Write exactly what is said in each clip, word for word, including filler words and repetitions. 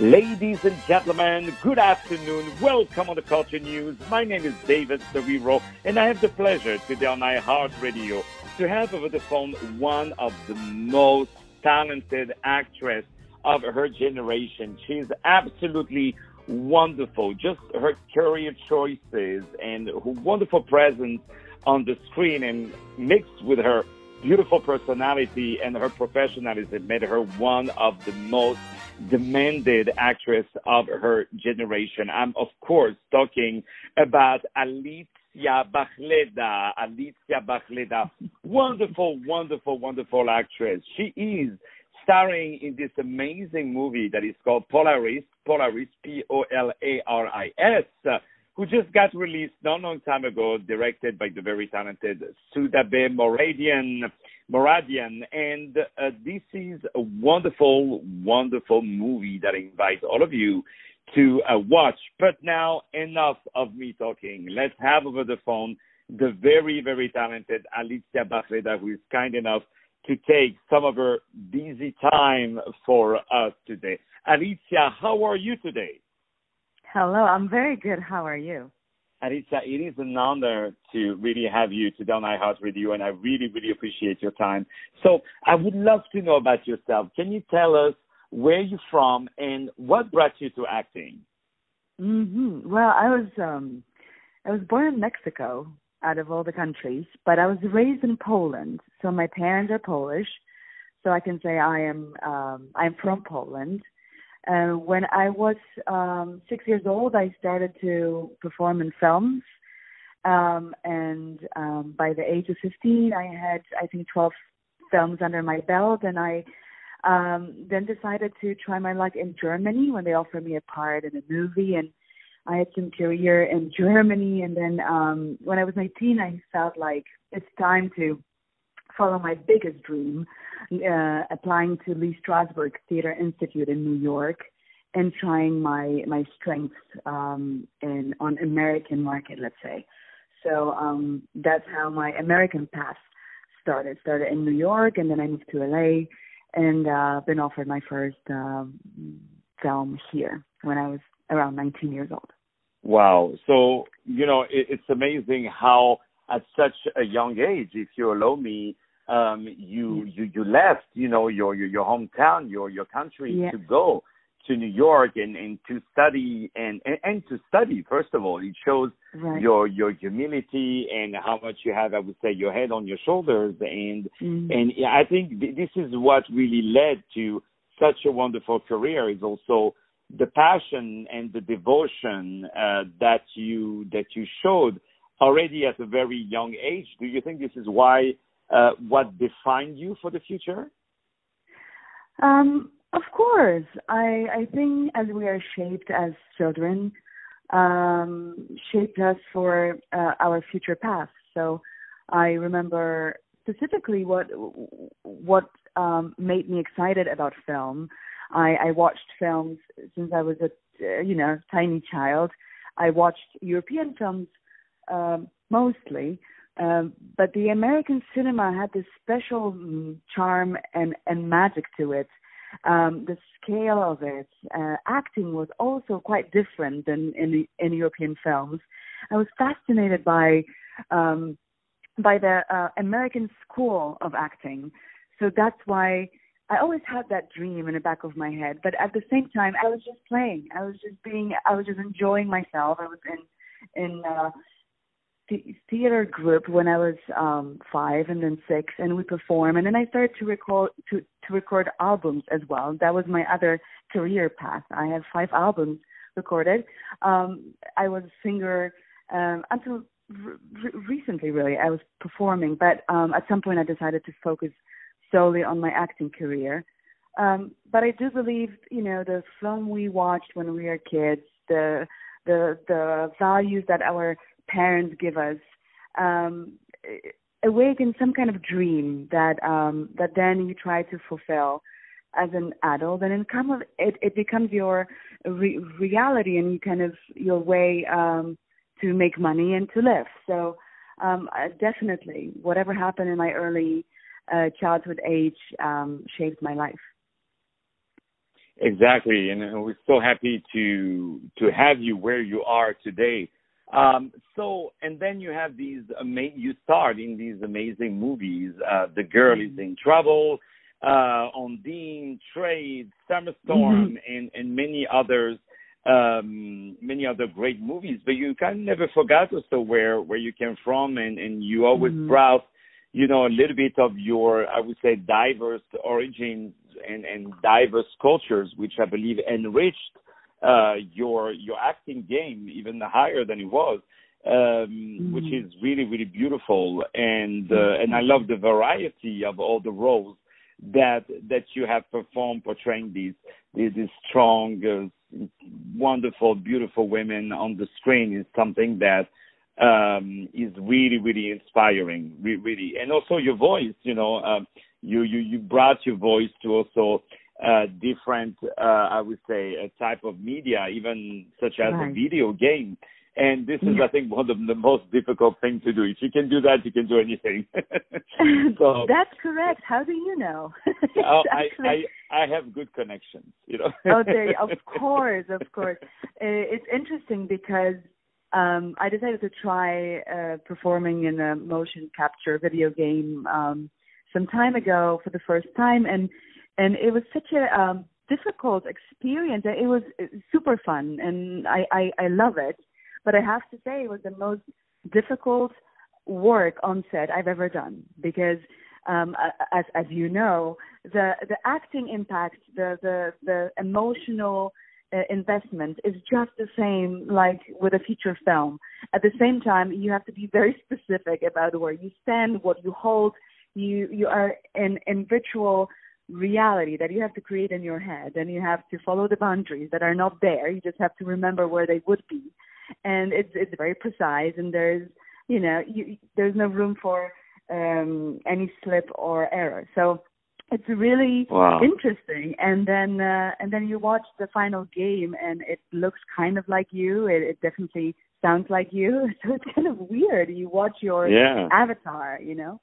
Ladies and gentlemen, good afternoon. Welcome on The Culture News. My name is David Serero, and I have the pleasure today on iHeartRadio to have over the phone one of the most talented actress of her generation. She's absolutely wonderful. Just her career choices and her wonderful presence on the screen, and mixed with her beautiful personality and her professionalism, made her one of the most demanded actress of her generation. I'm, of course, talking about Alicja Bachleda. Alicja Bachleda, wonderful, wonderful, wonderful actress. She is starring in this amazing movie that is called Polaris, Polaris, P O L A R I S, who just got released not long time ago, directed by the very talented Sudabe Moradian. Moradian, and uh, this is a wonderful, wonderful movie that I invite all of you to uh, watch. But now, enough of me talking. Let's have over the phone the very, very talented Alicja Bachleda, who is kind enough to take some of her busy time for us today. Alicja, how are you today? Hello, I'm very good. How are you? Alicja, it is an honor to really have you today on iHeartRadio, and I really, really appreciate your time. So I would love to know about yourself. Can you tell us where you're from and what brought you to acting? Mm-hmm. Well, I was um, I was born in Mexico, out of all the countries, but I was raised in Poland. So my parents are Polish, so I can say I am um, I'm from Poland. Uh, when I was um, six years old, I started to perform in films, um, and um, by the age of fifteen, I had, I think, twelve films under my belt, and I um, then decided to try my luck in Germany when they offered me a part in a movie, and I had some career in Germany, and then um, when I was nineteen, I felt like it's time to follow my biggest dream, uh, applying to Lee Strasberg Theater Institute in New York and trying my, my strengths um, in, on American market, let's say. So um, that's how my American path started. Started in New York, and then I moved to L A, and uh, been offered my first uh, film here when I was around nineteen years old. Wow. So, you know, it, it's amazing how at such a young age, if you allow me, um, you, you you left, you know, your your, your hometown, your your country, yeah, to go to New York and, and to study and, and, and to study. First of all, it shows, right, your your humility and how much you have, I would say, your head on your shoulders, and mm-hmm. and I think th- this is what really led to such a wonderful career. Is also the passion and the devotion uh, that you that you showed already at a very young age. Do you think this is why, uh, what defined you for the future? Um, of course. I, I think as we are shaped as children, um, shaped us for uh, our future path. So I remember specifically what what um, made me excited about film. I, I watched films since I was a uh, you know tiny child. I watched European films Um, mostly, um, but the American cinema had this special charm and, and magic to it. Um, the scale of it, uh, acting was also quite different than in, in European films. I was fascinated by um, by the uh, American school of acting, so that's why I always had that dream in the back of my head. But at the same time, I was just playing. I was just being. I was just enjoying myself. I was in in. Uh, theater group when I was um, five and then six, and we perform. And then I started to record to, to record albums as well. That was my other career path. I had five albums recorded. Um, I was a singer um, until re- recently, really. I was performing, but um, at some point I decided to focus solely on my acting career. Um, but I do believe, you know, the film we watched when we were kids, the the the values that our parents give us, um, awaken some kind of dream that um, that then you try to fulfill as an adult, and then it, it becomes your re- reality and you kind of your way um, to make money and to live. So um, definitely, whatever happened in my early uh, childhood age um, shaped my life. Exactly, and we're so happy to to have you where you are today. Um, so, and then you have these ama- you start in these amazing movies. Uh, the Girl mm-hmm. is in Trouble, uh, Ondine, Trade, Summer Storm, mm-hmm. and and many others, um, many other great movies. But you kind of never forgot also where where you came from, and and you always mm-hmm. brought, you know, a little bit of your, I would say, diverse origins and, and diverse cultures, which I believe enriched uh, your your acting game even higher than it was, um, mm-hmm. which is really, really beautiful. And uh, and I love the variety of all the roles that that you have performed, portraying these, these strong, uh, wonderful, beautiful women on the screen is something that Um, is really, really inspiring, really. And also your voice, you know, um, you, you, you brought your voice to also uh, different, uh, I would say, a type of media, even such as right. a video game. And this is, yeah. I think, one of the most difficult things to do. If you can do that, you can do anything. So, that's correct. How do you know? Oh, I, I, I have good connections, you know. Oh, there, of course, of course. It's interesting because Um, I decided to try uh, performing in a motion capture video game um, some time ago for the first time, and and it was such a um, difficult experience. It was super fun, and I, I, I love it. But I have to say, it was the most difficult work on set I've ever done because, um, as as you know, the the acting impact, the the, the emotional Uh, investment is just the same like with a feature film. At the same time, you have to be very specific about where you stand, what you hold. You you are in, in virtual reality that you have to create in your head, and you have to follow the boundaries that are not there. You just have to remember where they would be. And it's it's very precise, and there's, you know, you, there's no room for um, any slip or error. So it's really wow. interesting, and then uh, and then you watch the final game, and it looks kind of like you. It, it definitely sounds like you, so it's kind of weird. You watch your yeah. avatar, you know.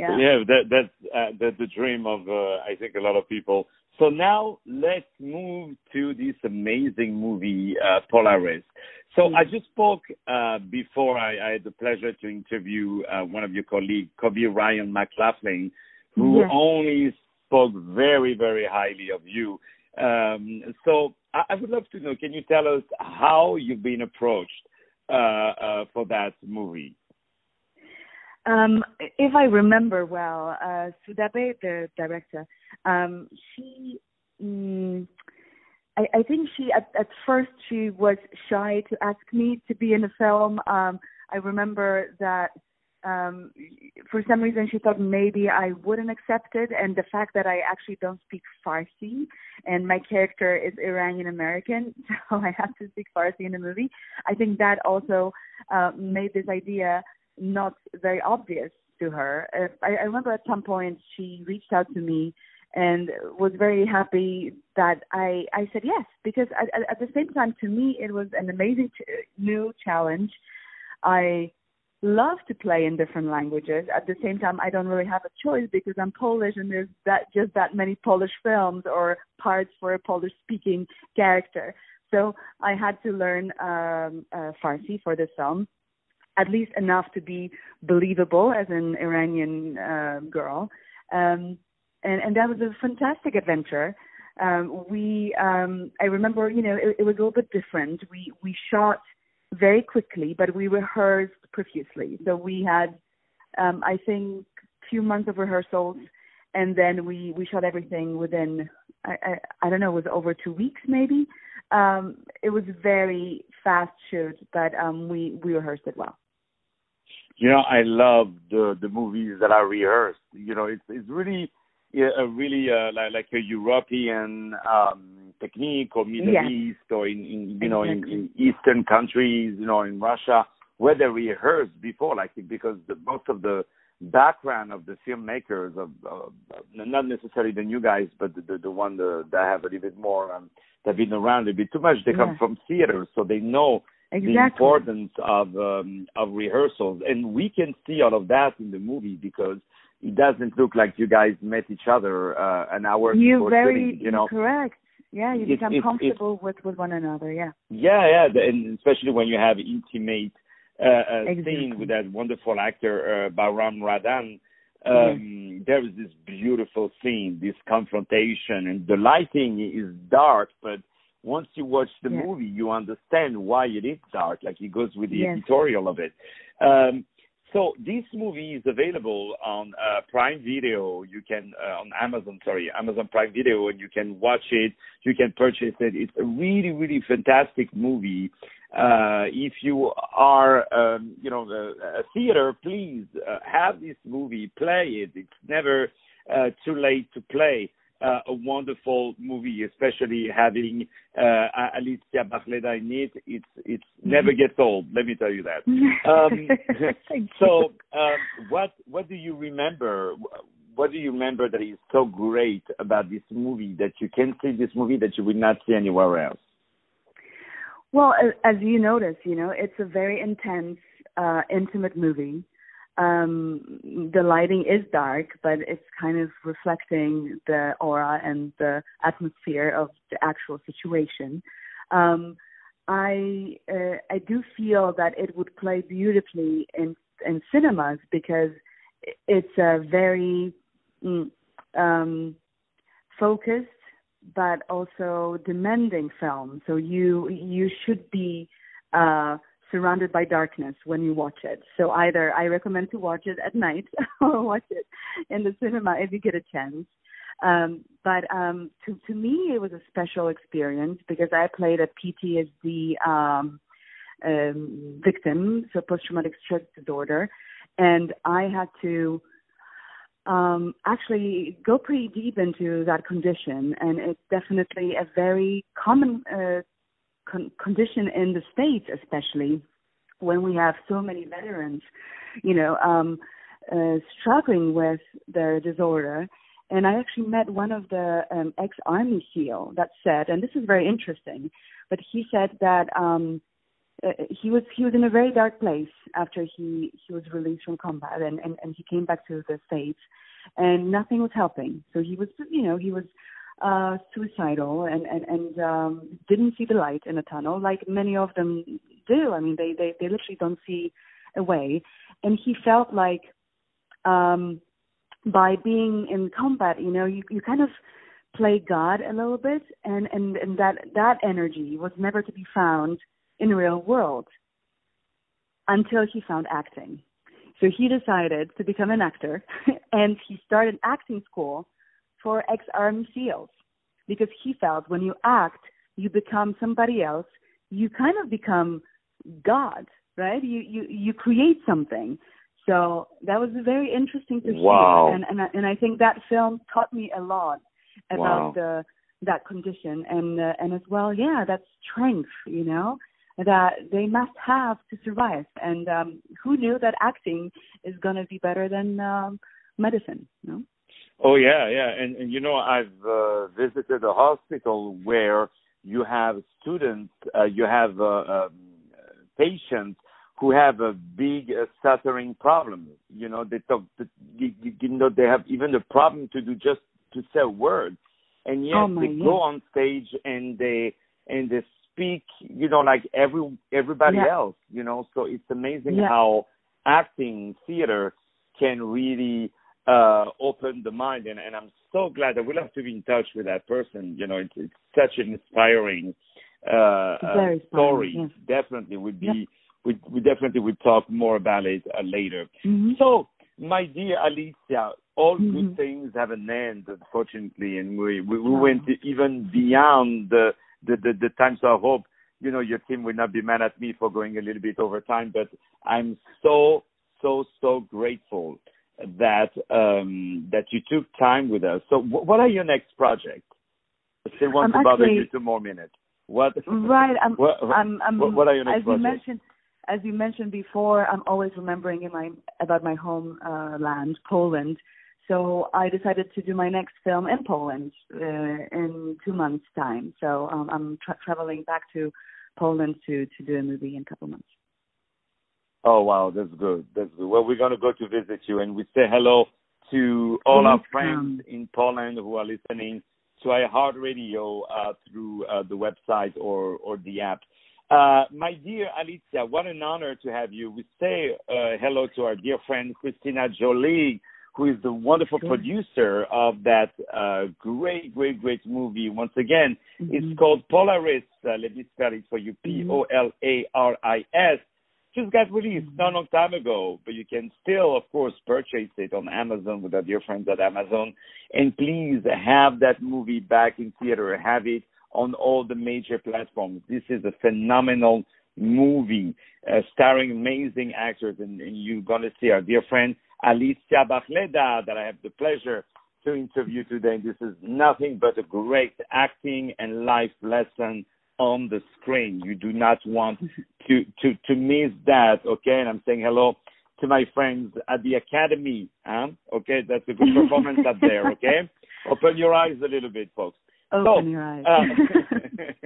Yeah, yeah, that that's uh, that's the dream of uh, I think a lot of people. So now let's move to this amazing movie, uh, Polaris. So mm-hmm. I just spoke uh, before. I, I had the pleasure to interview uh, one of your colleagues, Kobe Ryan McLaughlin, who yes. only spoke very, very highly of you. Um, so I, I would love to know, can you tell us how you've been approached uh, uh, for that movie? Um, if I remember well, uh, Sudabe, the director, um, she, um, I, I think she, at, at first, she was shy to ask me to be in a film. Um, I remember that Um, for some reason, she thought maybe I wouldn't accept it, and the fact that I actually don't speak Farsi, and my character is Iranian-American, so I have to speak Farsi in the movie. I think that also uh, made this idea not very obvious to her. Uh, I, I remember at some point she reached out to me and was very happy that I, I said yes, because I, at the same time, to me, it was an amazing ch- new challenge. I love to play in different languages. At the same time, I don't really have a choice because I'm Polish, and there's that just that many Polish films or parts for a Polish-speaking character. So I had to learn um, uh, Farsi for this film, at least enough to be believable as an Iranian uh, girl. Um, and, and that was a fantastic adventure. Um, we, um, I remember, you know, it, it was a little bit different. We we shot very quickly, but we rehearsed profusely. So we had, um, I think, few months of rehearsals, and then we, we shot everything within, I, I, I don't know, it was over two weeks maybe. Um, it was very fast shoot, but um, we, we rehearsed it well. You know, I love the, the movies that are rehearsed. You know, it's it's really, a really uh, like, like a European um technique, or Middle yes. East, or in, in you know exactly. in, in Eastern countries, you know, in Russia, where they rehearse before, like because the, most of the background of the filmmakers of, of, of not necessarily the new guys, but the the, the one the, that have a little bit more um, that have been around a little bit too much. They yeah. come from theater, so they know exactly. the importance of um, of rehearsals, and we can see all of that in the movie because it doesn't look like you guys met each other uh, an hour. You're very shooting, you know? Correct. Yeah, you become it, it, comfortable it, with, with one another, yeah. Yeah, yeah, and especially when you have intimate uh, uh, exactly. scene with that wonderful actor, uh, Bahram Radhan. Um, yes. There is this beautiful scene, this confrontation, and the lighting is dark, but once you watch the yes. movie, you understand why it is dark, like it goes with the yes. editorial of it. Um, so this movie is available on uh, Prime Video. You can, uh, on Amazon, sorry, Amazon Prime Video, and you can watch it, you can purchase it. It's a really, really fantastic movie. Uh, if you are, um, you know, a, a theater, please uh, have this movie, play it. It's never uh, too late to play. Uh, a wonderful movie, especially having uh, Alicja Bachleda in it. It's it's mm-hmm. never gets old. Let me tell you that. Um, so, um, what what do you remember? What do you remember that is so great about this movie that you can see this movie that you would not see anywhere else? Well, as you notice, you know, it's a very intense, uh, intimate movie. Um, the lighting is dark, but it's kind of reflecting the aura and the atmosphere of the actual situation. Um, I uh, I do feel that it would play beautifully in in cinemas because it's a very um, focused but also demanding film. So you you should be uh, surrounded by darkness when you watch it. So either I recommend to watch it at night or watch it in the cinema if you get a chance. Um, but um, to, to me, it was a special experience because I played a P T S D um, um, victim, so post-traumatic stress disorder, and I had to um, actually go pretty deep into that condition. And it's definitely a very common uh condition in the States, especially when we have so many veterans, you know, um, uh, struggling with their disorder. And I actually met one of the um, ex-Army SEAL that said, and this is very interesting, but he said that um, uh, he was he was in a very dark place after he, he was released from combat, and, and, and he came back to the States, and nothing was helping. So he was, you know, he was... Uh, suicidal and, and, and um, didn't see the light in a tunnel like many of them do. I mean, they, they, they literally don't see a way. And he felt like um, by being in combat, you know, you, you kind of play God a little bit, and, and, and that, that energy was never to be found in the real world until he found acting. So he decided to become an actor, and he started acting school for ex-Army SEALs, because he felt when you act, you become somebody else. You kind of become God, right? You you, you create something. So that was very interesting to wow. hear, and and I, and I think that film taught me a lot about wow. the that condition, and uh, and as well, yeah, that strength, you know, that they must have to survive. And um, who knew that acting is going to be better than um, medicine, you know? Oh, yeah, yeah. And, and you know, I've uh, visited a hospital where you have students, uh, you have uh, uh, patients who have a big uh, stuttering problem. You know, they talk, you, you know, they have even the problem to do just to say a word. And yet oh they go on stage and they and they speak, you know, like every everybody yeah. else, you know. So it's amazing yeah. how acting, theater can really... Uh, open the mind, and, and I'm so glad. I would love to be in touch with that person. You know, it's, it's such an inspiring uh, inspiring, story. Yes. Definitely would be. Yep. We, we definitely would talk more about it uh, later. Mm-hmm. So, my dear Alicja, all mm-hmm. good things have an end, unfortunately, and we we, we wow. went even beyond the the, the, the time. So I hope you know your team will not be mad at me for going a little bit over time. But I'm so so so grateful that um, that you took time with us. So w- what are your next projects? I still want I'm to bother actually, you two more minutes. What? Right. I'm, what, I'm, I'm, what, what are your next as projects? You mentioned, as you mentioned before, I'm always remembering in my, about my home uh, land, Poland. So I decided to do my next film in Poland uh, in two months' time. So um, I'm tra- traveling back to Poland to, to do a movie in a couple months. Oh, wow, that's good. That's good. Well, we're going to go to visit you, and we say hello to all mm-hmm. our friends in Poland who are listening to iHeartRadio uh, through uh, the website or, or the app. Uh, my dear Alicja, what an honor to have you. We say uh, hello to our dear friend Christina Jolie, who is the wonderful sure. producer of that uh, great, great, great movie. Once again, mm-hmm. it's called Polaris. Uh, let me spell it for you, P O L A R I S. Just got released not a long time ago, but you can still, of course, purchase it on Amazon with our dear friends at Amazon. And please have that movie back in theater. Have it on all the major platforms. This is a phenomenal movie uh, starring amazing actors. And, and you're going to see our dear friend Alicja Bachleda, that I have the pleasure to interview today. This is nothing but a great acting and life lesson on the screen. You do not want to, to, to miss that, okay? And I'm saying hello to my friends at the Academy, huh? Okay, that's a good performance up there, okay? Open your eyes a little bit, folks. Open so, your eyes. Uh,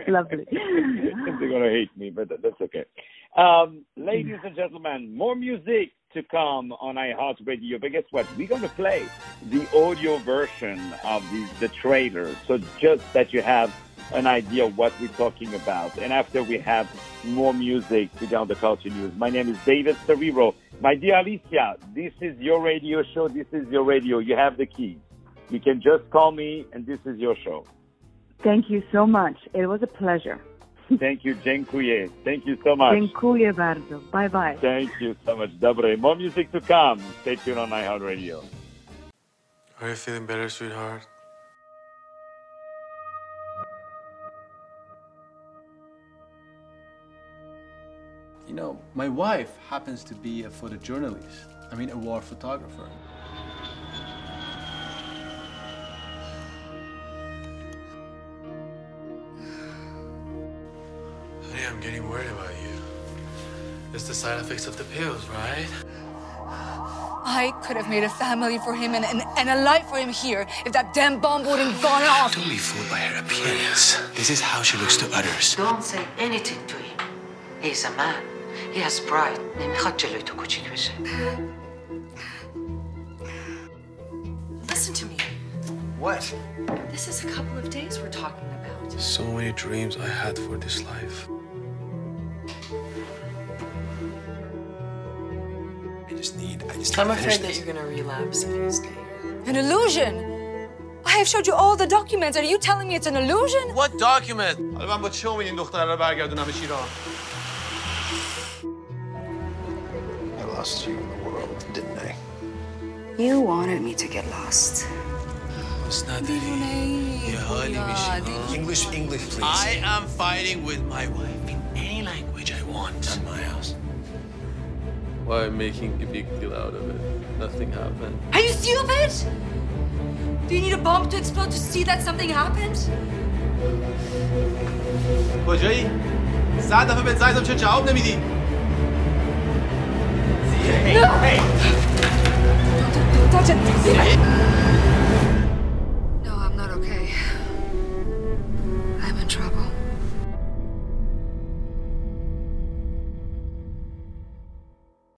Lovely. They're going to hate me, but that's okay. Um, ladies and gentlemen, more music to come on iHeartRadio. But guess what? We're going to play the audio version of the, the trailer, so just that you have an idea of what we're talking about. And after we have more music to down the culture news. My name is David Serero. My dear Alicja, this is your radio show. This is your radio. You have the keys. You can just call me, and this is your show. Thank you so much. It was a pleasure. Thank you. Dziękuję. Thank you so much. Dziękuję bardzo. Bye-bye. Thank you so much. Dobre. More music to come. Stay tuned on iHeartRadio. Are you feeling better, sweetheart? You know, my wife happens to be a photojournalist. I mean, a war photographer. Honey, I'm getting worried about you. It's the side effects of the pills, right? I could have made a family for him and, and, and a life for him here if that damn bomb wouldn't have gone off. Don't be fooled by her appearance. This is how she looks to others. Don't say anything to him. He's a man. He has pride. Listen to me. What? This is a couple of days we're talking about. So many dreams I had for this life. I just need, I just I'm afraid that this. You're gonna relapse if you stay. An illusion? I have showed you all the documents. Are you telling me it's an illusion? What document? I lost you in the world, didn't I? You wanted me to get lost. It's not that easy. English, English, please. I am fighting with my wife in any language I want. At my house. Why making a big deal out of it? Nothing happened. Are you stupid? Do you need a bomb to explode to see that something happened? کجایی؟ صد دفعه بهت زنگ زدم چرا جواب نمیدی؟ No! Don't touch it!